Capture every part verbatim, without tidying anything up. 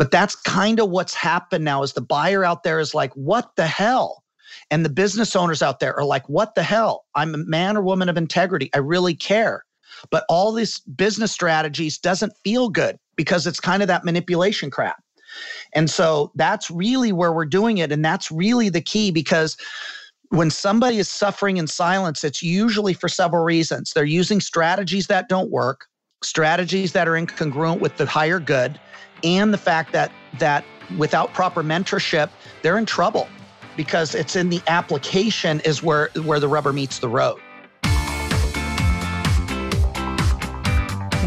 But that's kind of what's happened now is the buyer out there is like, what the hell? And the business owners out there are like, what the hell? I'm a man or woman of integrity. I really care. But all these business strategies doesn't feel good because it's kind of that manipulation crap. And so that's really where we're doing it. And that's really the key, because when somebody is suffering in silence, it's usually for several reasons. They're using strategies that don't work, strategies that are incongruent with the higher good, and the fact that that without proper mentorship, they're in trouble, because it's in the application is where, where the rubber meets the road.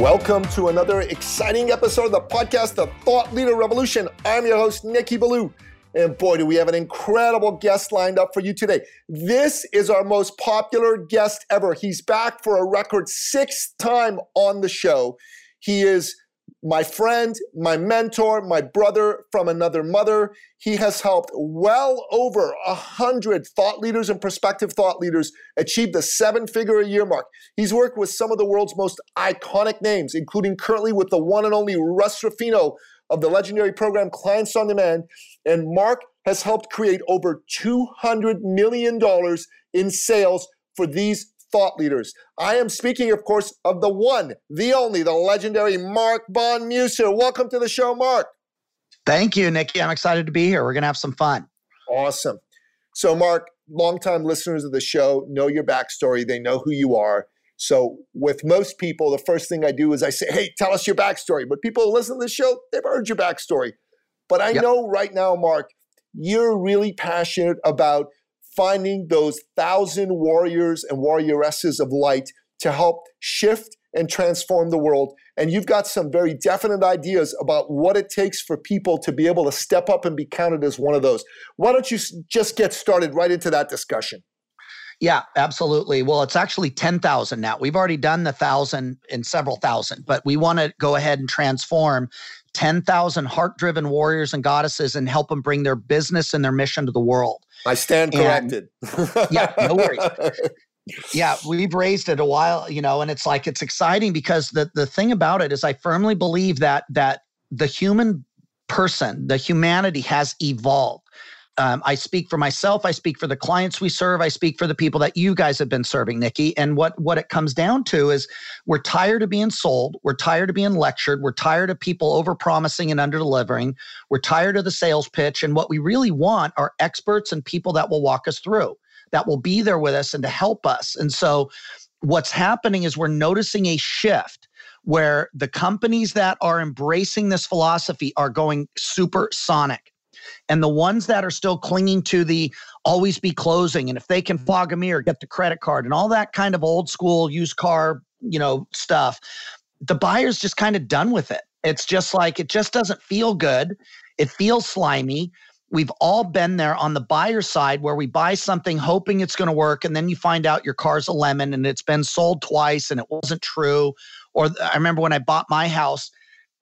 Welcome to another exciting episode of the podcast, The Thought Leader Revolution. I'm your host, Nikki Baloo. And boy, do we have an incredible guest lined up for you today. This is our most popular guest ever. He's back for a record sixth time on the show. He is my friend, my mentor, my brother from another mother. He has helped well over one hundred thought leaders and prospective thought leaders achieve the seven-figure-a-year mark. He's worked with some of the world's most iconic names, including currently with the one and only Russ Ruffino of the legendary program Clients on Demand. And Marc has helped create over two hundred million dollars in sales for these thought leaders. I am speaking, of course, of the one, the only, the legendary Marc Von Musser. Welcome to the show, Marc. Thank you, Nikki. I'm excited to be here. We're going to have some fun. Awesome. So, Marc, longtime listeners of the show know your backstory. They know who you are. So, with most people, the first thing I do is I say, hey, tell us your backstory. But people who listen to the show, they've heard your backstory. But I yep. know right now, Marc, you're really passionate about finding those thousand warriors and warrioresses of light to help shift and transform the world. And you've got some very definite ideas about what it takes for people to be able to step up and be counted as one of those. Why don't you just get started right into that discussion? Yeah, absolutely. Well, it's actually ten thousand now. We've already done the thousand and several thousand, but we want to go ahead and transform ten thousand heart-driven warriors and goddesses and help them bring their business and their mission to the world. I stand corrected. And, yeah, no worries. Yeah, we've raised it a while, you know, and it's like, it's exciting because the, the thing about it is I firmly believe that that the human person, the humanity has evolved. Um, I speak for myself. I speak for the clients we serve. I speak for the people that you guys have been serving, Nikki. And what, what it comes down to is we're tired of being sold. We're tired of being lectured. We're tired of people overpromising and underdelivering. We're tired of the sales pitch. And what we really want are experts and people that will walk us through, that will be there with us and to help us. And so what's happening is we're noticing a shift where the companies that are embracing this philosophy are going supersonic. And the ones that are still clinging to the always be closing, and if they can fog a mirror, get the credit card, and all that kind of old school used car, you know, stuff, the buyer's just kind of done with it. It's just like, it just doesn't feel good. It feels slimy. We've all been there on the buyer side where we buy something hoping it's going to work, and then you find out your car's a lemon and it's been sold twice and it wasn't true. Or I remember when I bought my house,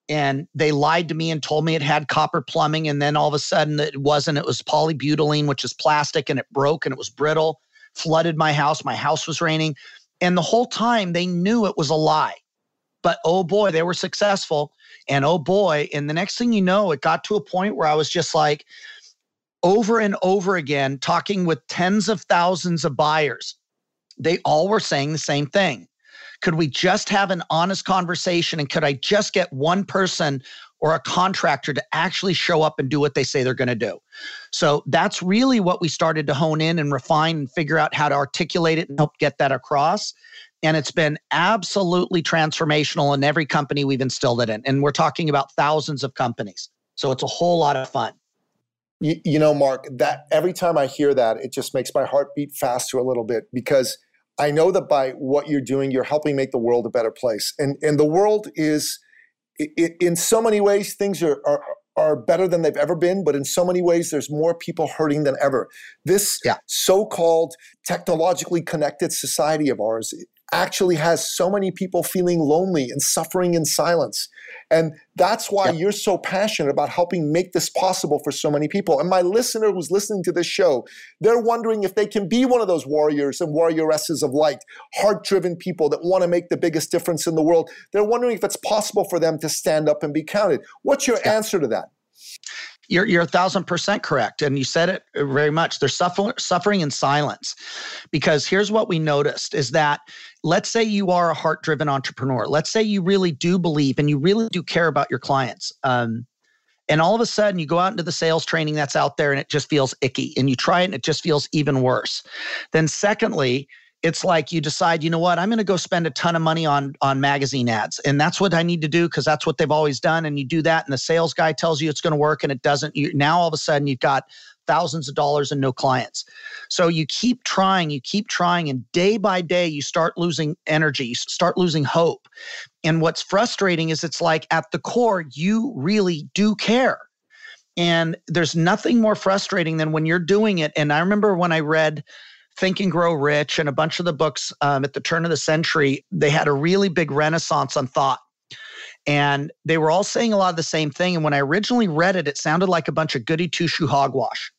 and they lied to me and told me it had copper plumbing. And then all of a sudden it wasn't. It was polybutylene, which is plastic, and it broke and it was brittle, flooded my house. My house was raining. And the whole time they knew it was a lie. But oh boy, they were successful. And oh boy. And the next thing you know, it got to a point where I was just like over and over again talking with tens of thousands of buyers. They all were saying the same thing. Could we just have an honest conversation, and could I just get one person or a contractor to actually show up and do what they say they're going to do? So that's really what we started to hone in and refine and figure out how to articulate it and help get that across. And it's been absolutely transformational in every company we've instilled it in. And we're talking about thousands of companies. So it's a whole lot of fun. You, you know, Marc, that every time I hear that, it just makes my heart beat faster a little bit, because I know that by what you're doing, you're helping make the world a better place. And and the world is it, it, in so many ways, things are, are are better than they've ever been, but in so many ways, there's more people hurting than ever. This yeah. so-called technologically connected society of ours actually has so many people feeling lonely and suffering in silence. And that's why yeah. you're so passionate about helping make this possible for so many people. And my listener who's listening to this show, they're wondering if they can be one of those warriors and warrioresses of light, heart-driven people that want to make the biggest difference in the world. They're wondering if it's possible for them to stand up and be counted. What's your yeah. answer to that? You're, you're a thousand percent correct. And you said it very much. They're suffer, suffering in silence. Because here's what we noticed is that, let's say you are a heart-driven entrepreneur. Let's say you really do believe and you really do care about your clients. Um, and all of a sudden you go out into the sales training that's out there and it just feels icky. And you try it and it just feels even worse. Then secondly, it's like you decide, you know what, I'm going to go spend a ton of money on, on magazine ads. And that's what I need to do because that's what they've always done. And you do that and the sales guy tells you it's going to work and it doesn't. You, now all of a sudden you've got thousands of dollars and no clients. So you keep trying, you keep trying, and day by day you start losing energy, you start losing hope. And what's frustrating is it's like at the core, you really do care. And there's nothing more frustrating than when you're doing it. And I remember when I read Think and Grow Rich and a bunch of the books um, at the turn of the century, they had a really big renaissance on thought. And they were all saying a lot of the same thing. And when I originally read it, it sounded like a bunch of goody two-shoe hogwash.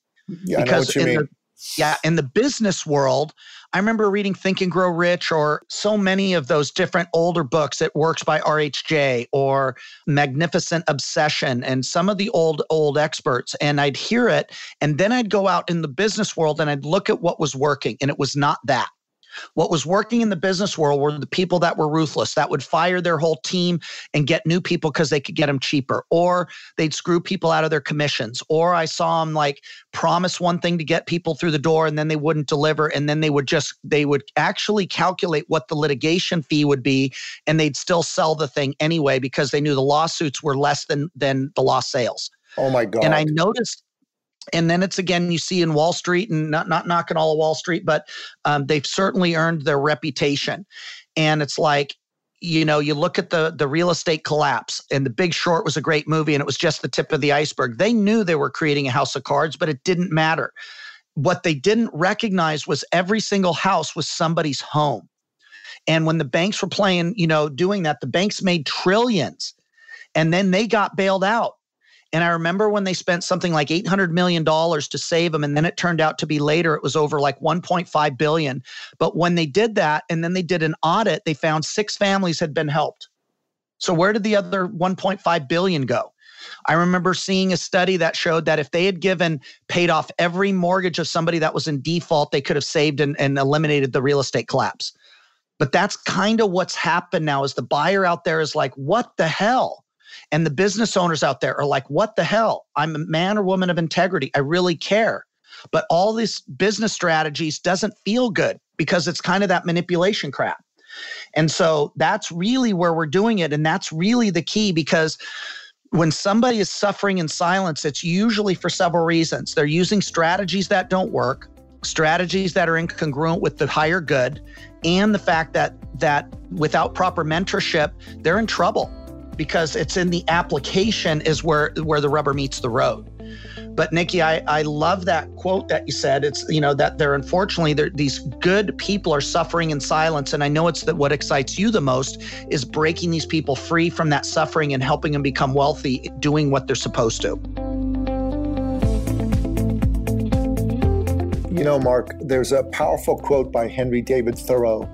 Yeah, because I know what you in mean. The, yeah, in the business world, I remember reading Think and Grow Rich or so many of those different older books at Works by R H J or Magnificent Obsession and some of the old, old experts. And I'd hear it. And then I'd go out in the business world and I'd look at what was working. And it was not that. What was working in the business world were the people that were ruthless, that would fire their whole team and get new people because they could get them cheaper, or they'd screw people out of their commissions. Or I saw them like promise one thing to get people through the door and then they wouldn't deliver. And then they would just, they would actually calculate what the litigation fee would be and they'd still sell the thing anyway because they knew the lawsuits were less than, than the lost sales. Oh my God. And I noticed. And then it's again, you see in Wall Street, and not, not knocking all of Wall Street, but um, they've certainly earned their reputation. And it's like, you know, you look at the, the real estate collapse, and The Big Short was a great movie and it was just the tip of the iceberg. They knew they were creating a house of cards, but it didn't matter. What they didn't recognize was every single house was somebody's home. And when the banks were playing, you know, doing that, the banks made trillions and then they got bailed out. And I remember when they spent something like eight hundred million dollars to save them. And then it turned out to be later, it was over like one point five billion dollars. But when they did that, and then they did an audit, they found six families had been helped. So where did the other one point five billion dollars go? I remember seeing a study that showed that if they had given, paid off every mortgage of somebody that was in default, they could have saved and, and eliminated the real estate collapse. But that's kind of what's happened now is the buyer out there is like, what the hell? And the business owners out there are like, what the hell? I'm a man or woman of integrity. I really care. But all these business strategies doesn't feel good because it's kind of that manipulation crap. And so that's really where we're doing it. And that's really the key, because when somebody is suffering in silence, it's usually for several reasons. They're using strategies that don't work, strategies that are incongruent with the higher good, and the fact that that without proper mentorship, they're in trouble. Because it's in the application is where, where the rubber meets the road. But Nikki, I, I love that quote that you said. It's, you know, that they're unfortunately, they're, these good people are suffering in silence. And I know it's that what excites you the most is breaking these people free from that suffering and helping them become wealthy, doing what they're supposed to. You know, Mark, there's a powerful quote by Henry David Thoreau.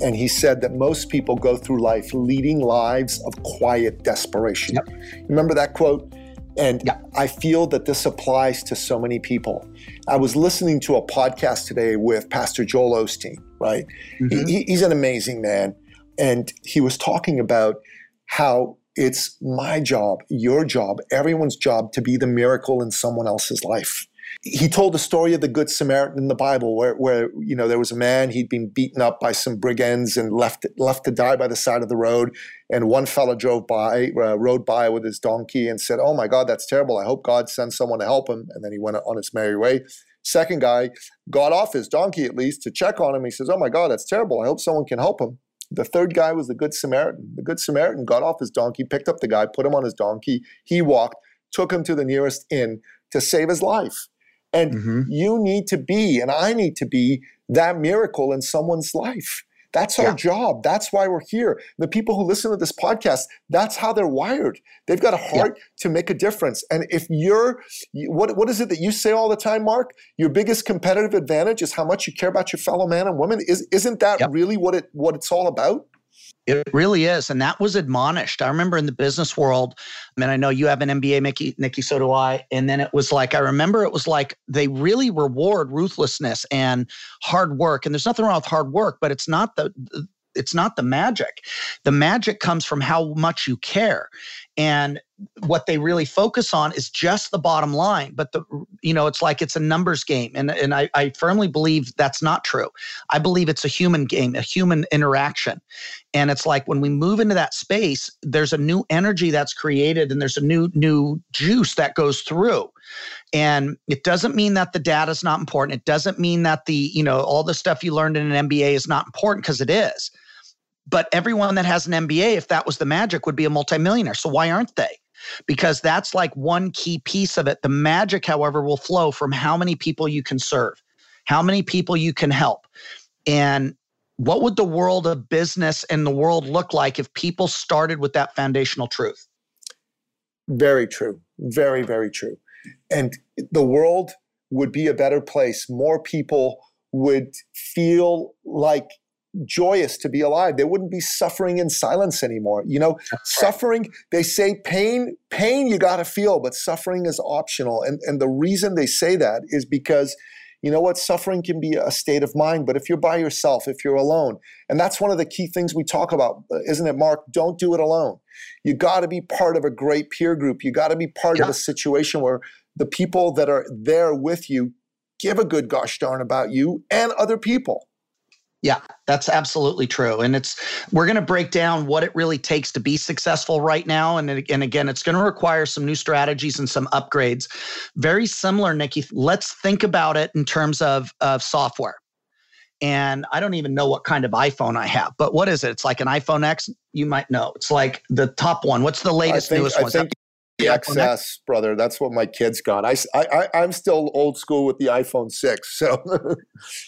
And he said that most people go through life leading lives of quiet desperation. Yep. Remember that quote? And yep. I feel that this applies to so many people. I was listening to a podcast today with Pastor Joel Osteen, right? Mm-hmm. He, he's an amazing man. And he was talking about how it's my job, your job, everyone's job to be the miracle in someone else's life. He told the story of the Good Samaritan in the Bible where, where, you know, there was a man, he'd been beaten up by some brigands and left left to die by the side of the road. And one fella drove by, uh, rode by with his donkey and said, oh my God, that's terrible. I hope God sends someone to help him. And then he went on his merry way. Second guy got off his donkey at least to check on him. He says, oh my God, that's terrible. I hope someone can help him. The third guy was the Good Samaritan. The Good Samaritan got off his donkey, picked up the guy, put him on his donkey. He walked, took him to the nearest inn to save his life. And mm-hmm. you need to be, and I need to be, that miracle in someone's life. That's yeah. our job. That's why we're here. The people who listen to this podcast, that's how they're wired. They've got a heart yeah. to make a difference. And if you're, what what is it that you say all the time, Marc? Your biggest competitive advantage is how much you care about your fellow man and woman. Is, isn't that yep. really what it what it's all about? It really is. And that was admonished. I remember in the business world, I mean, I know you have an M B A, Nikki, Nikki, so do I. And then it was like, I remember it was like, they really reward ruthlessness and hard work. And there's nothing wrong with hard work, but it's not the, it's not the magic. The magic comes from how much you care. And what they really focus on is just the bottom line. But the, you know, it's like it's a numbers game. And, and I, I firmly believe that's not true. I believe it's a human game, a human interaction. And it's like when we move into that space, there's a new energy that's created and there's a new, new juice that goes through. And it doesn't mean that the data is not important. It doesn't mean that the, you know, all the stuff you learned in an M B A is not important, because it is. But everyone that has an M B A, if that was the magic, would be a multimillionaire. So why aren't they? Because that's like one key piece of it. The magic, however, will flow from how many people you can serve, how many people you can help. And what would the world of business and the world look like if people started with that foundational truth? Very true. Very, very true. And the world would be a better place. More people would feel like joyous to be alive. They wouldn't be suffering in silence anymore. You know, right. Suffering, they say pain, pain you got to feel, but suffering is optional. And, and the reason they say that is because, you know what, suffering can be a state of mind, but if you're by yourself, if you're alone, and that's one of the key things we talk about, isn't it, Marc? Don't do it alone. You got to be part of a great peer group. You got to be part yeah. of a situation where the people that are there with you give a good gosh darn about you and other people. Yeah, that's absolutely true. And it's we're going to break down what it really takes to be successful right now. And, and again, it's going to require some new strategies and some upgrades. Very similar, Nikki. Let's think about it in terms of, of software. And I don't even know what kind of iPhone I have, but what is it? It's like an iPhone X. You might know. It's like the top one. What's the latest, I think, newest I one? Think- The X S, brother. That's what my kids got. I, I, I'm still old school with the iPhone six. So,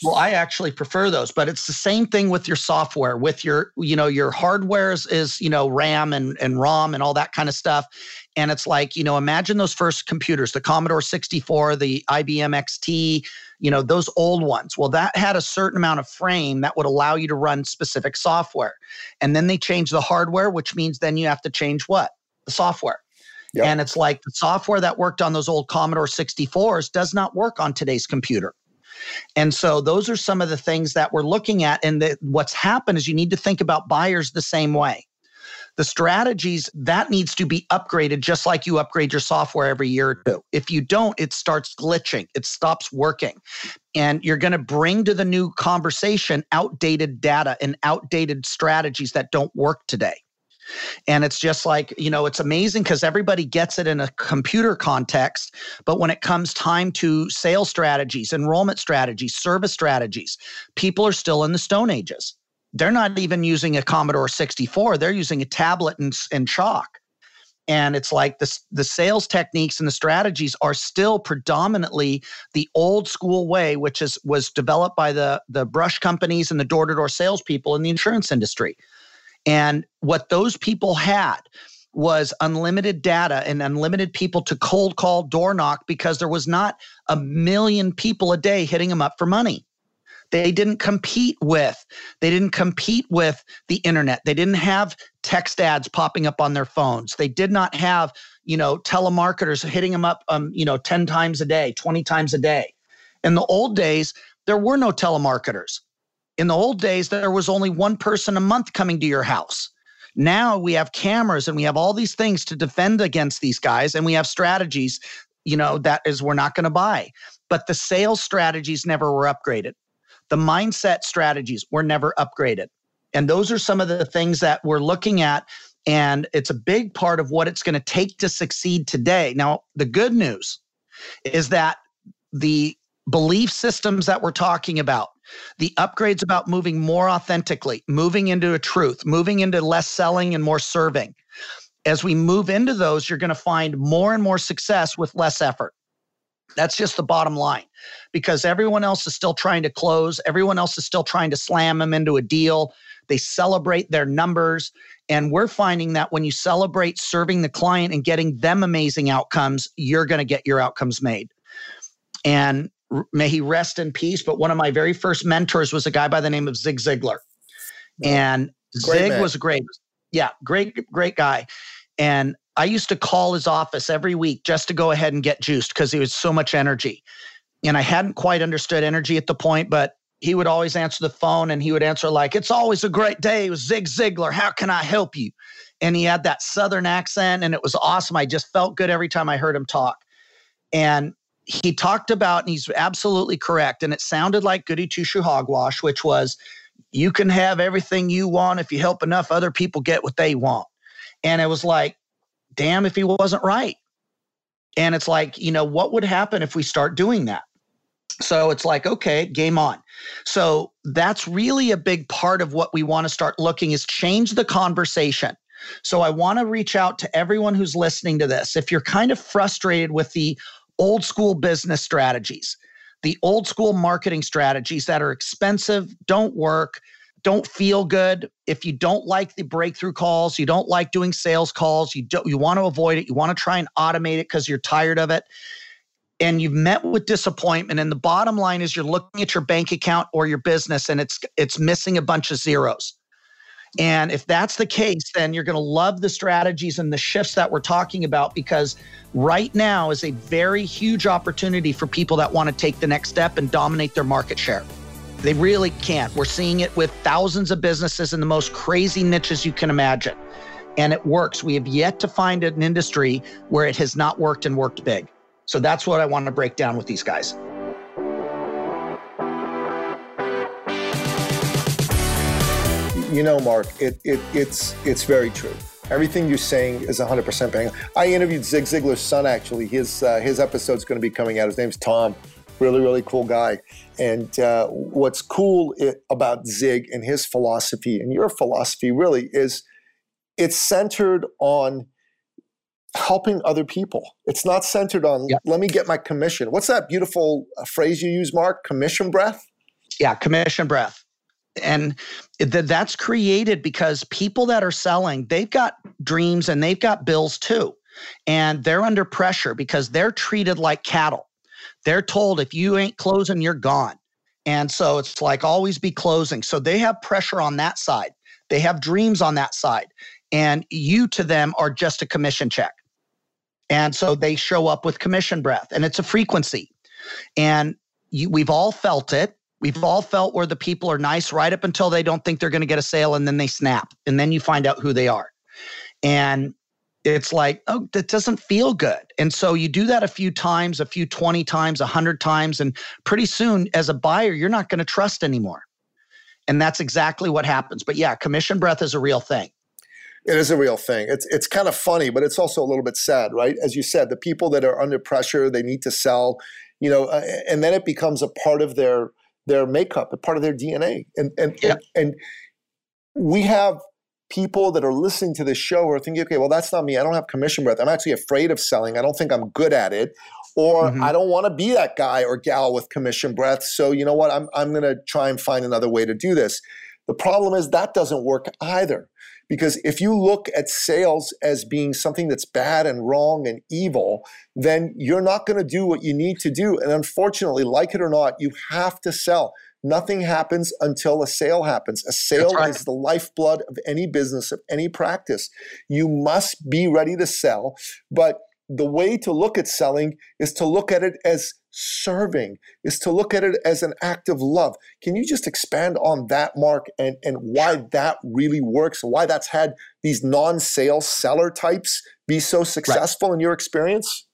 well, I actually prefer those, but it's the same thing with your software, with your, you know, your hardware is, is you know, RAM and, and ROM and all that kind of stuff. And it's like, you know, imagine those first computers, the Commodore sixty-four, the I B M X T, you know, those old ones. Well, that had a certain amount of frame that would allow you to run specific software. And then they changed the hardware, which means then you have to change what? The software. Yep. And it's like the software that worked on those old Commodore sixty-fours does not work on today's computer. And so those are some of the things that we're looking at. And the, what's happened is you need to think about buyers the same way. The strategies, that needs to be upgraded just like you upgrade your software every year or two. If you don't, it starts glitching. It stops working. And you're going to bring to the new conversation outdated data and outdated strategies that don't work today. And it's just like, you know, it's amazing because everybody gets it in a computer context. But when it comes time to sales strategies, enrollment strategies, service strategies, people are still in the Stone Ages. They're not even using a Commodore sixty-four. They're using a tablet and, and chalk. And it's like the, the sales techniques and the strategies are still predominantly the old school way, which is was developed by the, the brush companies and the door-to-door salespeople in the insurance industry. And what those people had was unlimited data and unlimited people to cold call, door knock, because there was not a million people a day hitting them up for money. They didn't compete with, they didn't compete with the internet. They didn't have text ads popping up on their phones. They did not have, you know, telemarketers hitting them up, um, you know, ten times a day, twenty times a day. In the old days, there were no telemarketers. In the old days, there was only one person a month coming to your house. Now we have cameras and we have all these things to defend against these guys, and we have strategies, you know, that is we're not going to buy. But the sales strategies never were upgraded. The mindset strategies were never upgraded. And those are some of the things that we're looking at, and it's a big part of what it's going to take to succeed today. Now, the good news is that the belief systems that we're talking about, The upgrade's about moving more authentically, moving into a truth, moving into less selling and more serving. As we move into those, you're going to find more and more success with less effort. That's just the bottom line, because everyone else is still trying to close. Everyone else is still trying to slam them into a deal. They celebrate their numbers. And we're finding that when you celebrate serving the client and getting them amazing outcomes, you're going to get your outcomes made. And may he rest in peace. But one of my very first mentors was a guy by the name of Zig Ziglar. And great Zig man. was great. Yeah, great, great guy. And I used to call his office every week just to go ahead and get juiced because he was so much energy. And I hadn't quite understood energy at the point, but he would always answer the phone and he would answer like, "It's always a great day. It was Zig Ziglar. How can I help you?" And he had that Southern accent and it was awesome. I just felt good every time I heard him talk. And he talked about, and he's absolutely correct, and it sounded like goody two-shoe hogwash, which was, you can have everything you want if you help enough other people get what they want. And it was like, damn if he wasn't right. And it's like, you know, what would happen if we start doing that? So it's like, okay, game on. So that's really a big part of what we want to start looking is change the conversation. So I want to reach out to everyone who's listening to this. If you're kind of frustrated with the old school business strategies, the old school marketing strategies that are expensive, don't work, don't feel good. If you don't like the breakthrough calls, you don't like doing sales calls, you don't, you want to avoid it, you want to try and automate it because you're tired of it, and you've met with disappointment, and the bottom line is you're looking at your bank account or your business and it's it's missing a bunch of zeros. And if that's the case, then you're going to love the strategies and the shifts that we're talking about, because right now is a very huge opportunity for people that want to take the next step and dominate their market share. They really can't. We're seeing it with thousands of businesses in the most crazy niches you can imagine. And it works. We have yet to find an industry where it has not worked and worked big. So that's what I want to break down with these guys. You know, Marc, it, it, it's it's very true. Everything you're saying is one hundred percent bang on. I interviewed Zig Ziglar's son, actually. His uh, his episode's going to be coming out. His name's Tom. Really, really cool guy. And uh, what's cool it, about Zig and his philosophy and your philosophy really is it's centered on helping other people. It's not centered on, yeah. let me get my commission. What's that beautiful phrase you use, Marc? Commission breath? Yeah, commission breath. And that's created because people that are selling, they've got dreams and they've got bills too. And they're under pressure because they're treated like cattle. They're told if you ain't closing, you're gone. And so it's like always be closing. So they have pressure on that side. They have dreams on that side. And you to them are just a commission check. And so they show up with commission breath, and it's a frequency. And you, we've all felt it. We've all felt where the people are nice right up until they don't think they're going to get a sale, and then they snap, and then you find out who they are. And it's like, oh, that doesn't feel good. And so you do that a few times, a few twenty times, one hundred times, and pretty soon as a buyer, you're not going to trust anymore. And that's exactly what happens. But yeah, commission breath is a real thing. It is a real thing. It's it's kind of funny, but it's also a little bit sad, right? As you said, the people that are under pressure, they need to sell, you know, and then it becomes a part of their their makeup, a part of their D N A. And and, yeah. and and we have people that are listening to this show are thinking, okay, well, that's not me. I don't have commission breath. I'm actually afraid of selling. I don't think I'm good at it. Or mm-hmm. I don't want to be that guy or gal with commission breath. So you know what? I'm I'm going to try and find another way to do this. The problem is that doesn't work either. Because if you look at sales as being something that's bad and wrong and evil, then you're not going to do what you need to do. And unfortunately, like it or not, you have to sell. Nothing happens until a sale happens. A sale right. is the lifeblood of any business, of any practice. You must be ready to sell. But the way to look at selling is to look at it as serving, is to look at it as an act of love. Can you just expand on that, Marc, and, and why that really works, why that's had these non-sales seller types be so successful right. in your experience?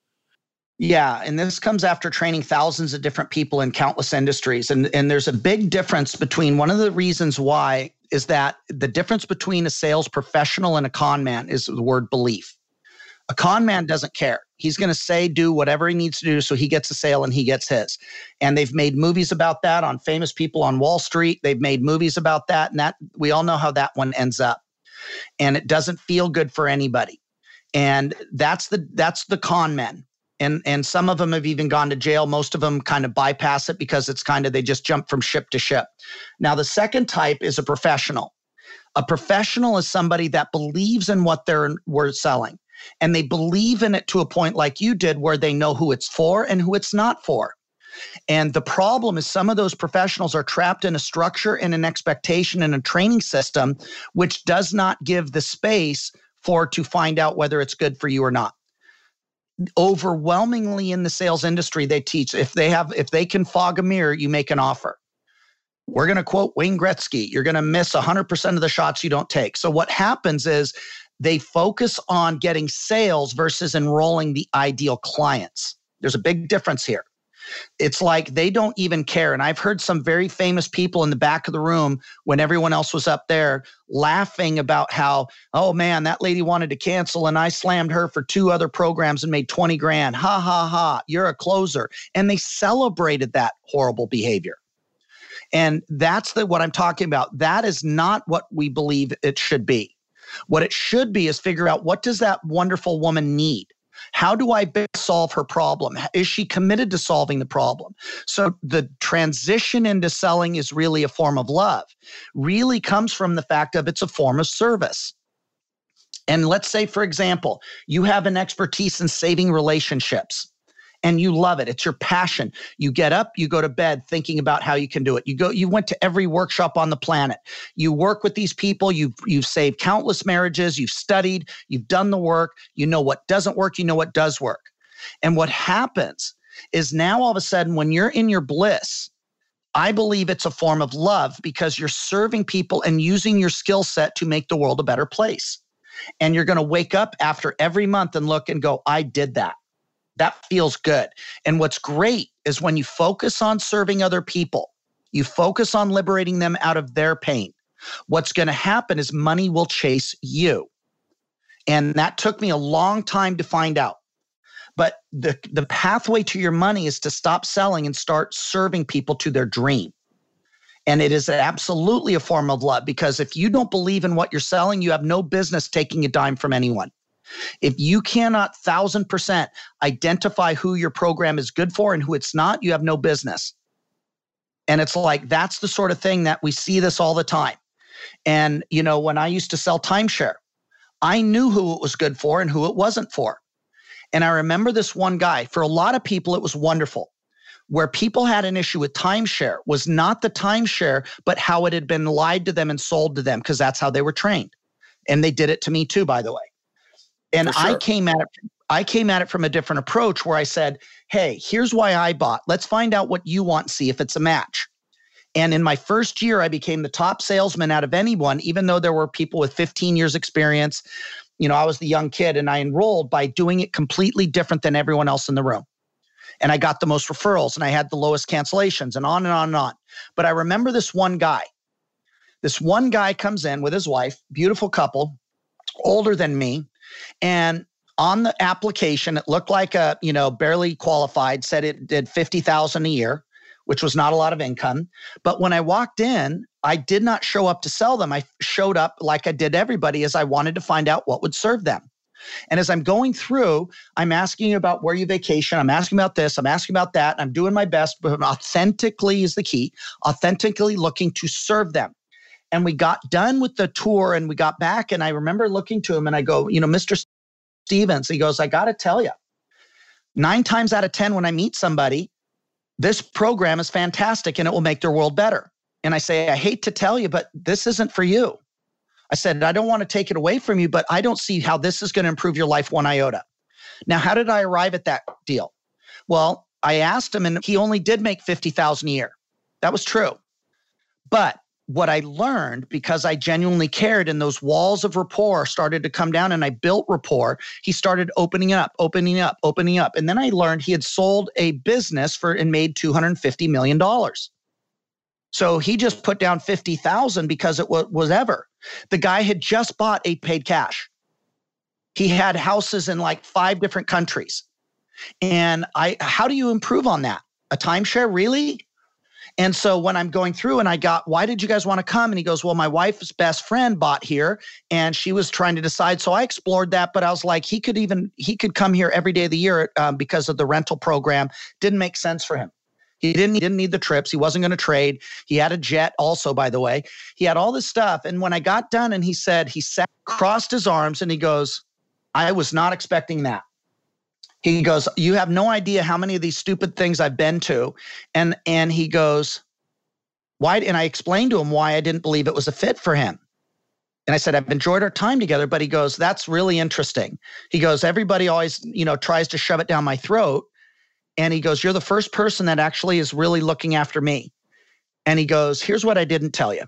Yeah, and this comes after training thousands of different people in countless industries. And, and there's a big difference between one of the reasons why is that the difference between a sales professional and a con man is the word belief. A con man doesn't care. He's going to say, do whatever he needs to do so he gets a sale and he gets his. And they've made movies about that on famous people on Wall Street. They've made movies about that. And that we all know how that one ends up. And it doesn't feel good for anybody. And that's the that's the con men. And and some of them have even gone to jail. Most of them kind of bypass it because it's kind of, they just jump from ship to ship. Now, the second type is a professional. A professional is somebody that believes in what they're we're selling. And they believe in it to a point like you did, where they know who it's for and who it's not for. And the problem is some of those professionals are trapped in a structure and an expectation and a training system, which does not give the space for to find out whether it's good for you or not. Overwhelmingly in the sales industry, they teach, if they have, if they can fog a mirror, you make an offer. We're going to quote Wayne Gretzky. You're going to miss one hundred percent of the shots you don't take. So what happens is they focus on getting sales versus enrolling the ideal clients. There's a big difference here. It's like they don't even care. And I've heard some very famous people in the back of the room when everyone else was up there laughing about how, oh man, that lady wanted to cancel and I slammed her for two other programs and made twenty grand. Ha, ha, ha, you're a closer. And they celebrated that horrible behavior. And that's the, what I'm talking about. That is not what we believe it should be. What it should be is figure out, what does that wonderful woman need? How do I solve her problem? Is she committed to solving the problem? So the transition into selling is really a form of love, really comes from the fact of it's a form of service. And let's say, for example, you have an expertise in saving relationships and you love it. It's your passion. You get up, you go to bed thinking about how you can do it. You go, you went to every workshop on the planet. You work with these people. You've, you've saved countless marriages. You've studied. You've done the work. You know what doesn't work. You know what does work. And what happens is now all of a sudden when you're in your bliss, I believe it's a form of love because you're serving people and using your skill set to make the world a better place. And you're going to wake up after every month and look and go, I did that. That feels good. And what's great is when you focus on serving other people, you focus on liberating them out of their pain. What's going to happen is money will chase you. And that took me a long time to find out. But the, the pathway to your money is to stop selling and start serving people to their dream. And it is absolutely a form of love because if you don't believe in what you're selling, you have no business taking a dime from anyone. If you cannot thousand percent identify who your program is good for and who it's not, you have no business. And it's like, that's the sort of thing that we see this all the time. And, you know, when I used to sell timeshare, I knew who it was good for and who it wasn't for. And I remember this one guy, for a lot of people, it was wonderful. Where people had an issue with timeshare was not the timeshare, but how it had been lied to them and sold to them because that's how they were trained. And they did it to me too, by the way. And sure. I came at it, I came at it from a different approach where I said, hey, here's why I bought. Let's find out what you want and see if it's a match. And in my first year, I became the top salesman out of anyone, even though there were people with fifteen years experience. You know, I was the young kid and I enrolled by doing it completely different than everyone else in the room. And I got the most referrals and I had the lowest cancellations and on and on and on. But I remember this one guy. This one guy comes in with his wife, beautiful couple, older than me. And on the application, it looked like a, you know, barely qualified, said it did fifty thousand dollars a year, which was not a lot of income. But when I walked in, I did not show up to sell them. I showed up like I did everybody as I wanted to find out what would serve them. And as I'm going through, I'm asking you about where you vacation. I'm asking about this. I'm asking about that. I'm doing my best, but authentically is the key, authentically looking to serve them. And we got done with the tour and we got back and I remember looking to him and I go, you know, Mister Stevens, he goes, I got to tell you, nine times out of ten when I meet somebody, this program is fantastic and it will make their world better. And I say, I hate to tell you, but this isn't for you. I said, I don't want to take it away from you, but I don't see how this is going to improve your life one iota. Now, how did I arrive at that deal? Well, I asked him and he only did make fifty thousand dollars a year. That was true. But what I learned, because I genuinely cared and those walls of rapport started to come down and I built rapport, he started opening up, opening up, opening up. And then I learned he had sold a business for and made two hundred fifty million dollars. So he just put down fifty thousand because it was, was ever. The guy had just bought eight paid cash. He had houses in like five different countries. And I, how do you improve on that? A timeshare, really? And so when I'm going through and I got, why did you guys want to come? And he goes, well, my wife's best friend bought here and she was trying to decide. So I explored that, but I was like, he could even, he could come here every day of the year um, because of the rental program. Didn't make sense for him. He didn't, he didn't need the trips. He wasn't going to trade. He had a jet also, by the way. He had all this stuff. And when I got done and he said, he sat, crossed his arms and he goes, I was not expecting that. He goes, you have no idea how many of these stupid things I've been to. And and he goes, why? And I explained to him why I didn't believe it was a fit for him. And I said, I've enjoyed our time together, but he goes, that's really interesting. He goes, everybody always, you know, tries to shove it down my throat. And he goes, you're the first person that actually is really looking after me. And he goes, here's what I didn't tell you.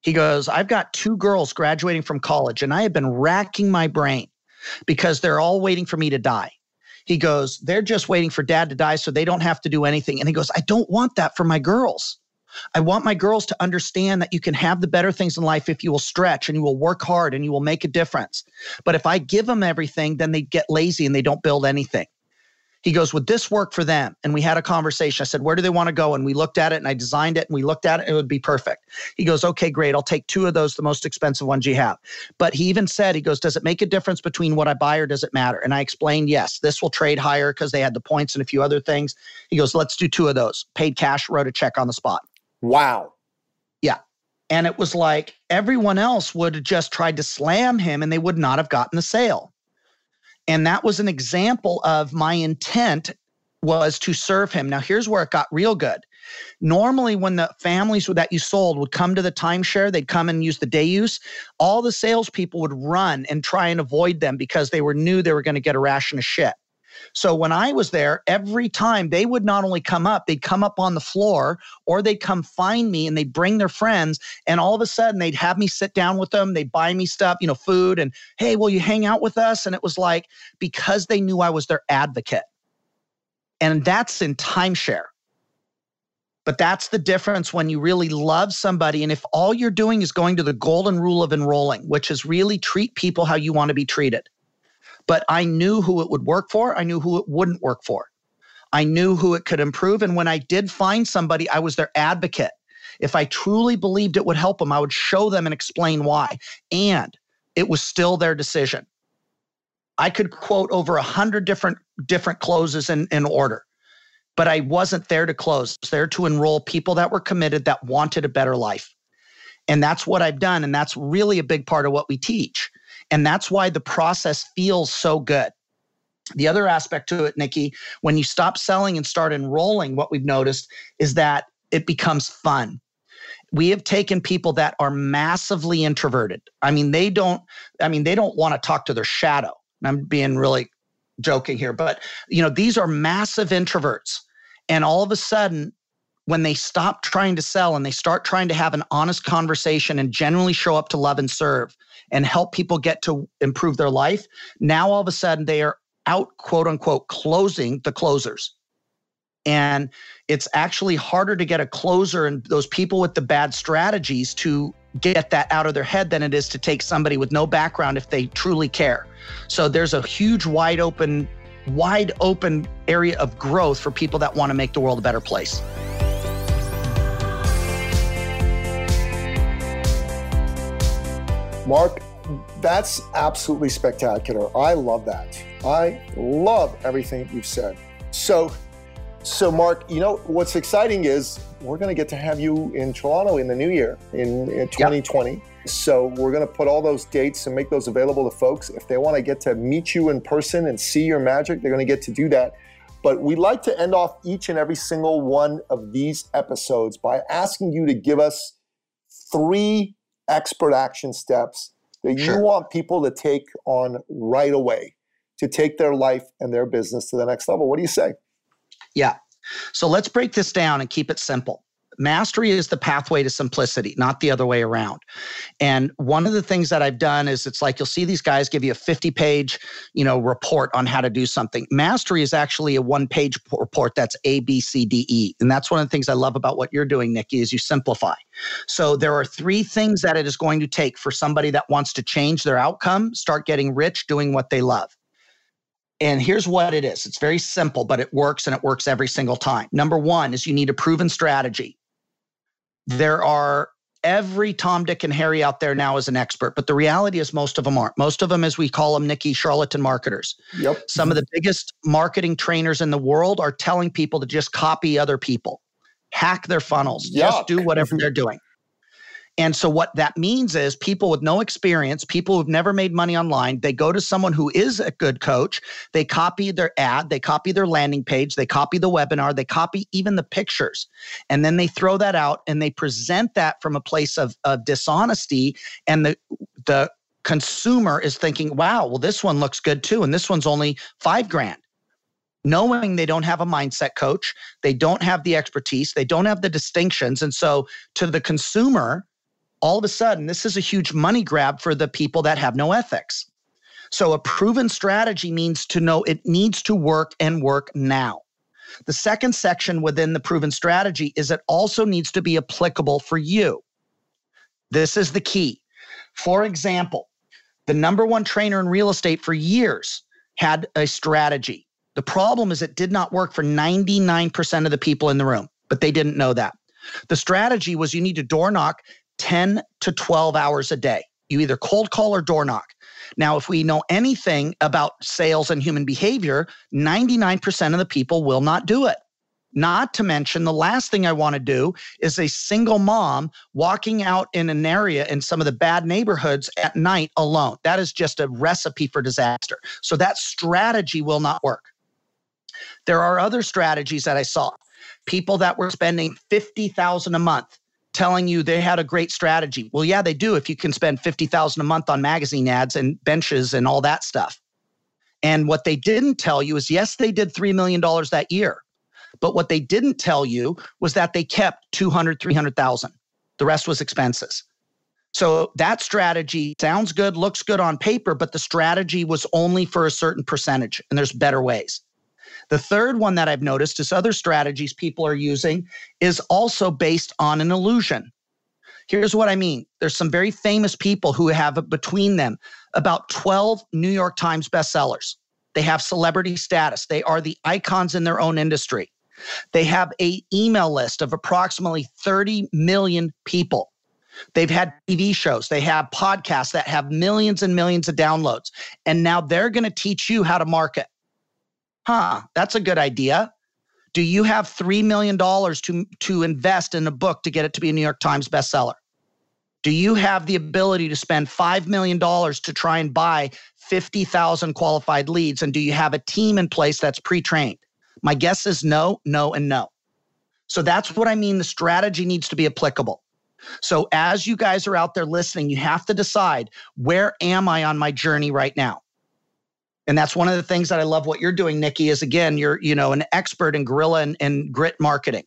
He goes, I've got two girls graduating from college and I have been racking my brain because they're all waiting for me to die. He goes, they're just waiting for dad to die so they don't have to do anything. And he goes, I don't want that for my girls. I want my girls to understand that you can have the better things in life if you will stretch and you will work hard and you will make a difference. But if I give them everything, then they get lazy and they don't build anything. He goes, would this work for them? And we had a conversation. I said, where do they want to go? And we looked at it and I designed it and we looked at it. It would be perfect. He goes, okay, great. I'll take two of those, the most expensive ones you have. But he even said, he goes, does it make a difference between what I buy or does it matter? And I explained, yes, this will trade higher because they had the points and a few other things. He goes, let's do two of those. Paid cash, wrote a check on the spot. Wow. Yeah. And it was like everyone else would have just tried to slam him and they would not have gotten the sale. And that was an example of my intent was to serve him. Now, here's where it got real good. Normally, when the families that you sold would come to the timeshare, they'd come and use the day use, all the salespeople would run and try and avoid them because they were knew they were going to get a ration of shit. So when I was there, every time they would not only come up, they'd come up on the floor or they'd come find me and they'd bring their friends. And all of a sudden they'd have me sit down with them. They'd buy me stuff, you know, food and, hey, will you hang out with us? And it was like, because they knew I was their advocate. And that's in timeshare. But that's the difference when you really love somebody. And if all you're doing is going to the golden rule of enrolling, which is really treat people how you want to be treated. But I knew who it would work for. I knew who it wouldn't work for. I knew who it could improve. And when I did find somebody, I was their advocate. If I truly believed it would help them, I would show them and explain why. And it was still their decision. I could quote over a hundred different different closes in, in order, but I wasn't there to close. I was there to enroll people that were committed, that wanted a better life. And that's what I've done. And that's really a big part of what we teach. And that's why the process feels so good. The other aspect to it, Nikki, when you stop selling and start enrolling, what we've noticed is that it becomes fun. We have taken people that are massively introverted. I mean, they don't, I mean, they don't want to talk to their shadow. And I'm being really joking here, but you know, these are massive introverts. And all of a sudden, when they stop trying to sell and they start trying to have an honest conversation and genuinely show up to love and serve, and help people get to improve their life, now all of a sudden they are out, quote unquote, closing the closers. And it's actually harder to get a closer and those people with the bad strategies to get that out of their head than it is to take somebody with no background if they truly care. So there's a huge wide open, wide open area of growth for people that want to make the world a better place. Marc, that's absolutely spectacular. I love that. I love everything you've said. So, so Marc, you know, what's exciting is we're going to get to have you in Toronto in the new year in, in twenty twenty. Yep. So we're going to put all those dates and make those available to folks. If they want to get to meet you in person and see your magic, they're going to get to do that. But we like to end off each and every single one of these episodes by asking you to give us three expert action steps that sure. you want people to take on right away to take their life and their business to the next level. What do you say? Yeah. So let's break this down and keep it simple. Mastery is the pathway to simplicity, not the other way around. And one of the things that I've done is it's like you'll see these guys give you a fifty-page, you know, report on how to do something. Mastery is actually a one-page report that's A, B, C, D, E. And that's one of the things I love about what you're doing, Nikki, is you simplify. So there are three things that it is going to take for somebody that wants to change their outcome, start getting rich, doing what they love. And here's what it is. It's very simple, but it works, and it works every single time. Number one is you need a proven strategy. There are every Tom, Dick, and Harry out there now is an expert, but the reality is most of them aren't. Most of them, as we call them, Nikki, charlatan marketers. Yep. Some of the biggest marketing trainers in the world are telling people to just copy other people, hack their funnels, Yuck. Just do whatever they're doing. And so what that means is people with no experience, people who've never made money online, they go to someone who is a good coach, they copy their ad, they copy their landing page, they copy the webinar, they copy even the pictures. And then they throw that out and they present that from a place of, of dishonesty. And the the consumer is thinking, wow, well, this one looks good too. And this one's only five grand. Knowing they don't have a mindset coach, they don't have the expertise, they don't have the distinctions. And so to the consumer, all of a sudden, this is a huge money grab for the people that have no ethics. So a proven strategy means to know it needs to work and work now. The second section within the proven strategy is it also needs to be applicable for you. This is the key. For example, the number one trainer in real estate for years had a strategy. The problem is it did not work for ninety-nine percent of the people in the room, but they didn't know that. The strategy was you need to door knock ten to twelve hours a day. You either cold call or door knock. Now, if we know anything about sales and human behavior, ninety-nine percent of the people will not do it. Not to mention, the last thing I want to do is a single mom walking out in an area in some of the bad neighborhoods at night alone. That is just a recipe for disaster. So that strategy will not work. There are other strategies that I saw. People that were spending fifty thousand dollars a month telling you they had a great strategy. Well, yeah, they do if you can spend fifty thousand dollars a month on magazine ads and benches and all that stuff. And what they didn't tell you is, yes, they did three million dollars that year. But what they didn't tell you was that they kept two hundred thousand dollars, three hundred thousand dollars. The rest was expenses. So that strategy sounds good, looks good on paper, but the strategy was only for a certain percentage, and there's better ways. The third one that I've noticed is other strategies people are using is also based on an illusion. Here's what I mean. There's some very famous people who have between them about twelve New York Times bestsellers. They have celebrity status. They are the icons in their own industry. They have an email list of approximately thirty million people. They've had T V shows. They have podcasts that have millions and millions of downloads. And now they're going to teach you how to market. Huh, that's a good idea. Do you have three million dollars to, to invest in a book to get it to be a New York Times bestseller? Do you have the ability to spend five million dollars to try and buy fifty thousand qualified leads? And do you have a team in place that's pre-trained? My guess is no, no, and no. So that's what I mean. The strategy needs to be applicable. So as you guys are out there listening, you have to decide, where am I on my journey right now? And that's one of the things that I love what you're doing, Nikki, is again, you're, you know, an expert in guerrilla and, and grit marketing.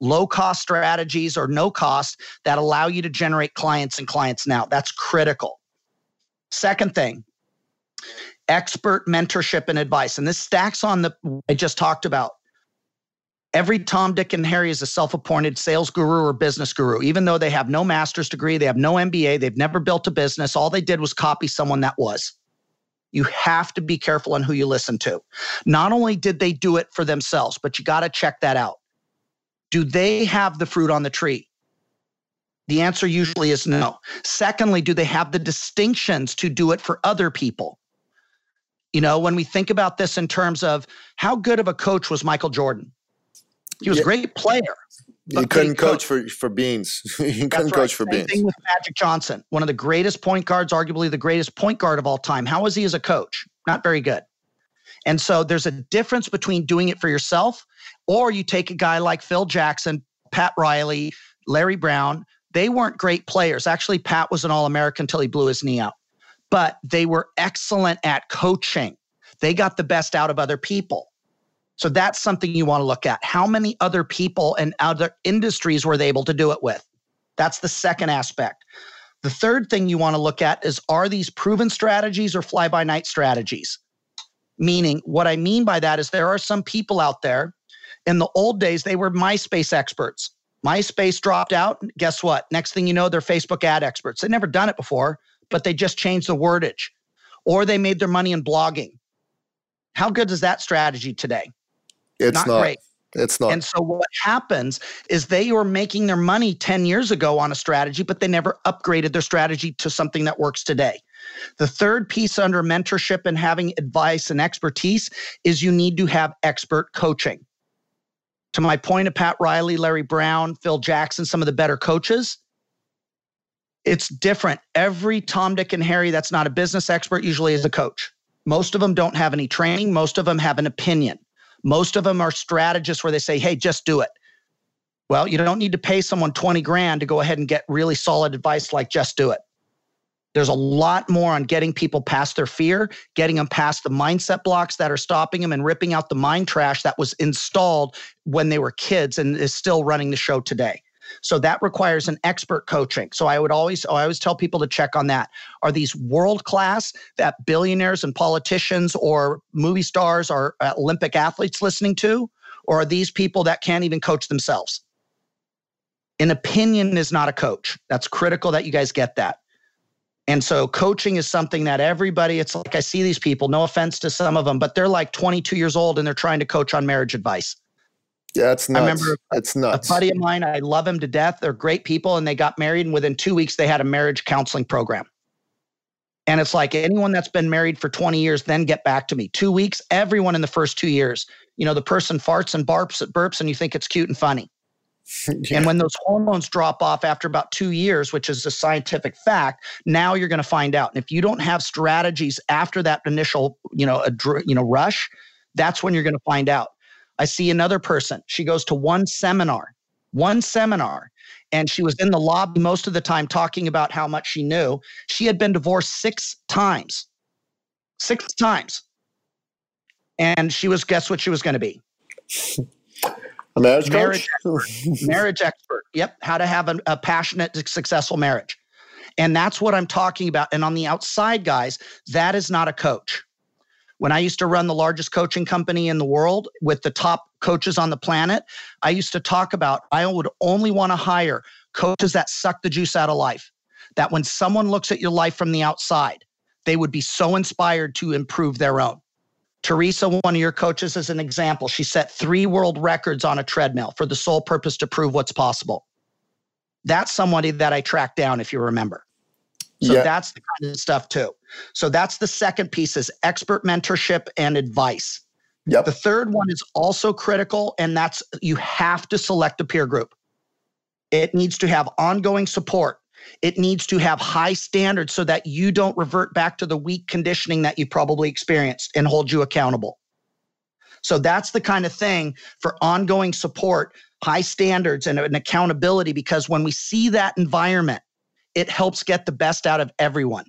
Low-cost strategies or no cost that allow you to generate clients and clients now. That's critical. Second thing, expert mentorship and advice. And this stacks on the I just talked about. Every Tom, Dick, and Harry is a self-appointed sales guru or business guru, even though they have no master's degree, they have no M B A, they've never built a business. All they did was copy someone that was. You have to be careful on who you listen to. Not only did they do it for themselves, but you got to check that out. Do they have the fruit on the tree? The answer usually is no. Secondly, do they have the distinctions to do it for other people? You know, when we think about this in terms of how good of a coach was Michael Jordan? He was yeah. a great player. You couldn't coach, coach for, for beans. You couldn't right. coach for Same beans. Thing with Magic Johnson, one of the greatest point guards, arguably the greatest point guard of all time. How is he as a coach? Not very good. And so there's a difference between doing it for yourself, or you take a guy like Phil Jackson, Pat Riley, Larry Brown. They weren't great players. Actually, Pat was an All-American until he blew his knee out. But they were excellent at coaching. They got the best out of other people. So that's something you want to look at. How many other people and other industries were they able to do it with? That's the second aspect. The third thing you want to look at is, are these proven strategies or fly-by-night strategies? Meaning, what I mean by that is there are some people out there, in the old days, they were MySpace experts. MySpace dropped out, and guess what? Next thing you know, they're Facebook ad experts. They'd never done it before, but they just changed the wordage. Or they made their money in blogging. How good is that strategy today? It's not, not great. It's not. And so what happens is they were making their money ten years ago on a strategy, but they never upgraded their strategy to something that works today. The third piece under mentorship and having advice and expertise is you need to have expert coaching. To my point of Pat Riley, Larry Brown, Phil Jackson, some of the better coaches, it's different. Every Tom, Dick, and Harry that's not a business expert usually is a coach. Most of them don't have any training. Most of them have an opinion. Most of them are strategists where they say, hey, just do it. Well, you don't need to pay someone twenty grand to go ahead and get really solid advice like just do it. There's a lot more on getting people past their fear, getting them past the mindset blocks that are stopping them and ripping out the mind trash that was installed when they were kids and is still running the show today. So that requires an expert coaching. So I would always, I always tell people to check on that. Are these world-class that billionaires and politicians or movie stars or Olympic athletes listening to? Or are these people that can't even coach themselves? An opinion is not a coach. That's critical that you guys get that. And so coaching is something that everybody, it's like I see these people, no offense to some of them, but they're like twenty-two years old and they're trying to coach on marriage advice. Yeah, it's nuts. I remember it's nuts. A buddy of mine, I love him to death. They're great people and they got married and within two weeks they had a marriage counseling program. And it's like anyone that's been married for twenty years, then get back to me. Two weeks, everyone in the first two years. You know, the person farts and barps, burps and you think it's cute and funny. And when those hormones drop off after about two years, which is a scientific fact, now you're going to find out. And if you don't have strategies after that initial, you know, adri- you know, rush, that's when you're going to find out. I see another person. She goes to one seminar, one seminar, and she was in the lobby most of the time talking about how much she knew. She had been divorced six times, six times. And she was, guess what she was going to be? A marriage marriage expert. Marriage expert. Yep. How to have a, a passionate, successful marriage. And that's what I'm talking about. And on the outside, guys, that is not a coach. When I used to run the largest coaching company in the world with the top coaches on the planet, I used to talk about I would only want to hire coaches that suck the juice out of life, that when someone looks at your life from the outside, they would be so inspired to improve their own. Teresa, one of your coaches, as an example, she set three world records on a treadmill for the sole purpose to prove what's possible. That's somebody that I tracked down, if you remember. So yeah. That's the kind of stuff too. So that's the second piece is expert mentorship and advice. Yep. The third one is also critical, and that's you have to select a peer group. It needs to have ongoing support. It needs to have high standards so that you don't revert back to the weak conditioning that you probably experienced and hold you accountable. So that's the kind of thing for ongoing support, high standards, and an accountability, because when we see that environment, it helps get the best out of everyone.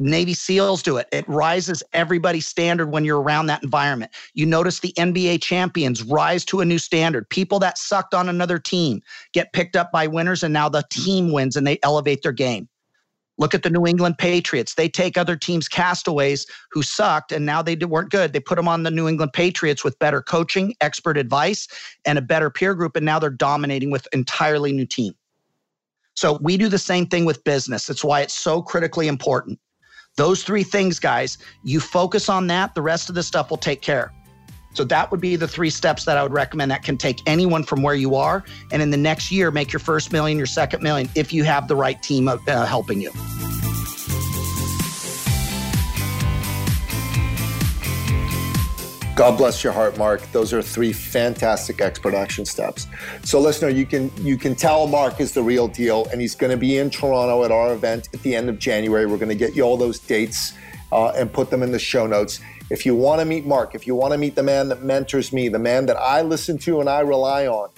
Navy SEALs do it. It rises everybody's standard when you're around that environment. You notice the N B A champions rise to a new standard. People that sucked on another team get picked up by winners, and now the team wins and they elevate their game. Look at the New England Patriots. They take other teams' castaways who sucked and now they weren't good. They put them on the New England Patriots with better coaching, expert advice, and a better peer group, and now they're dominating with an entirely new team. So we do the same thing with business. That's why it's so critically important. Those three things, guys, you focus on that, the rest of the stuff will take care. So that would be the three steps that I would recommend that can take anyone from where you are. And in the next year, make your first million, your second million, if you have the right team uh, helping you. God bless your heart, Marc. Those are three fantastic expert action steps. So listener, you can you can tell Marc is the real deal, and he's going to be in Toronto at our event at the end of January. We're going to get you all those dates uh, and put them in the show notes. If you want to meet Marc, if you want to meet the man that mentors me, the man that I listen to and I rely on,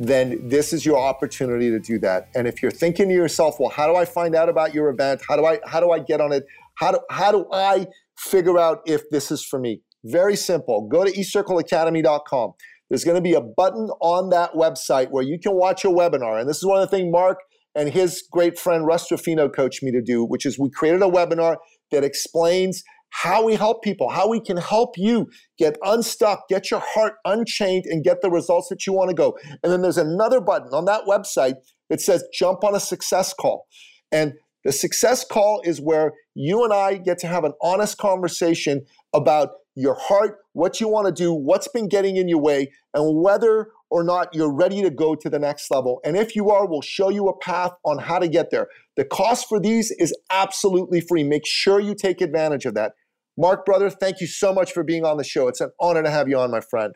then this is your opportunity to do that. And if you're thinking to yourself, well, how do I find out about your event? How do I how do I get on it? How do how do I figure out if this is for me? Very simple. Go to e circle academy dot com. There's going to be a button on that website where you can watch a webinar. And this is one of the things Marc and his great friend Russ Ruffino coached me to do, which is we created a webinar that explains how we help people, how we can help you get unstuck, get your heart unchained, and get the results that you want to go. And then there's another button on that website that says jump on a success call. And the success call is where you and I get to have an honest conversation about your heart, what you want to do, what's been getting in your way, and whether or not you're ready to go to the next level. And if you are, we'll show you a path on how to get there. The cost for these is absolutely free. Make sure you take advantage of that. Marc, brother, thank you so much for being on the show. It's an honor to have you on, my friend.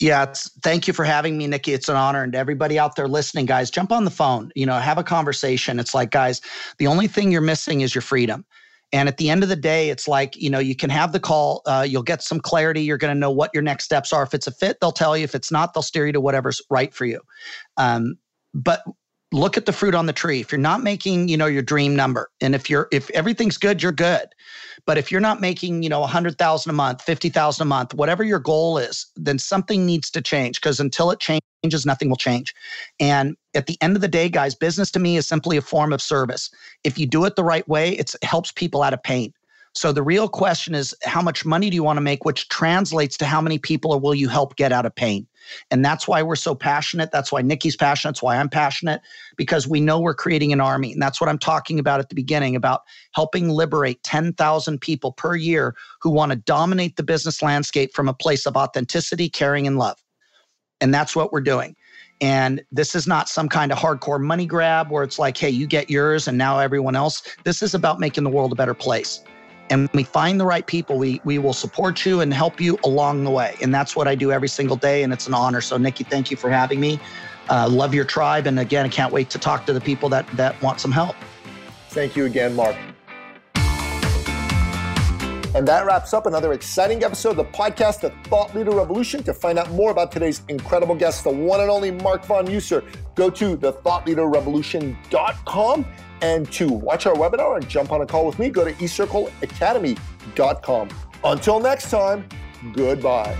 Yeah, it's, thank you for having me, Nikki. It's an honor. And to everybody out there listening, guys, jump on the phone, you know, have a conversation. It's like, guys, the only thing you're missing is your freedom. And at the end of the day, it's like, you know, you can have the call, uh, you'll get some clarity, you're going to know what your next steps are. If it's a fit, they'll tell you. If it's not, they'll steer you to whatever's right for you. Um, but look at the fruit on the tree. If you're not making, you know, your dream number, and if you're, if everything's good, you're good. But if you're not making, you know, one hundred thousand a month, fifty thousand a month, whatever your goal is, then something needs to change, because until it changes, nothing will change. And at the end of the day, guys, business to me is simply a form of service. If you do it the right way, it's, it helps people out of pain. So the real question is, how much money do you want to make, which translates to how many people or will you help get out of pain? And that's why we're so passionate. That's why Nikki's passionate. That's why I'm passionate, because we know we're creating an army. And that's what I'm talking about at the beginning, about helping liberate ten thousand people per year who want to dominate the business landscape from a place of authenticity, caring, and love. And that's what we're doing. And this is not some kind of hardcore money grab where it's like, hey, you get yours and now everyone else. This is about making the world a better place. And we find the right people, we we will support you and help you along the way. And that's what I do every single day, and it's an honor. So Nikki, thank you for having me. Uh, love your tribe. And again, I can't wait to talk to the people that, that want some help. Thank you again, Marc. And that wraps up another exciting episode of the podcast, The Thought Leader Revolution. To find out more about today's incredible guest, the one and only Marc Von Musser, go to the thought leader revolution dot com. And to watch our webinar and jump on a call with me, go to e circle academy dot com. Until next time, goodbye.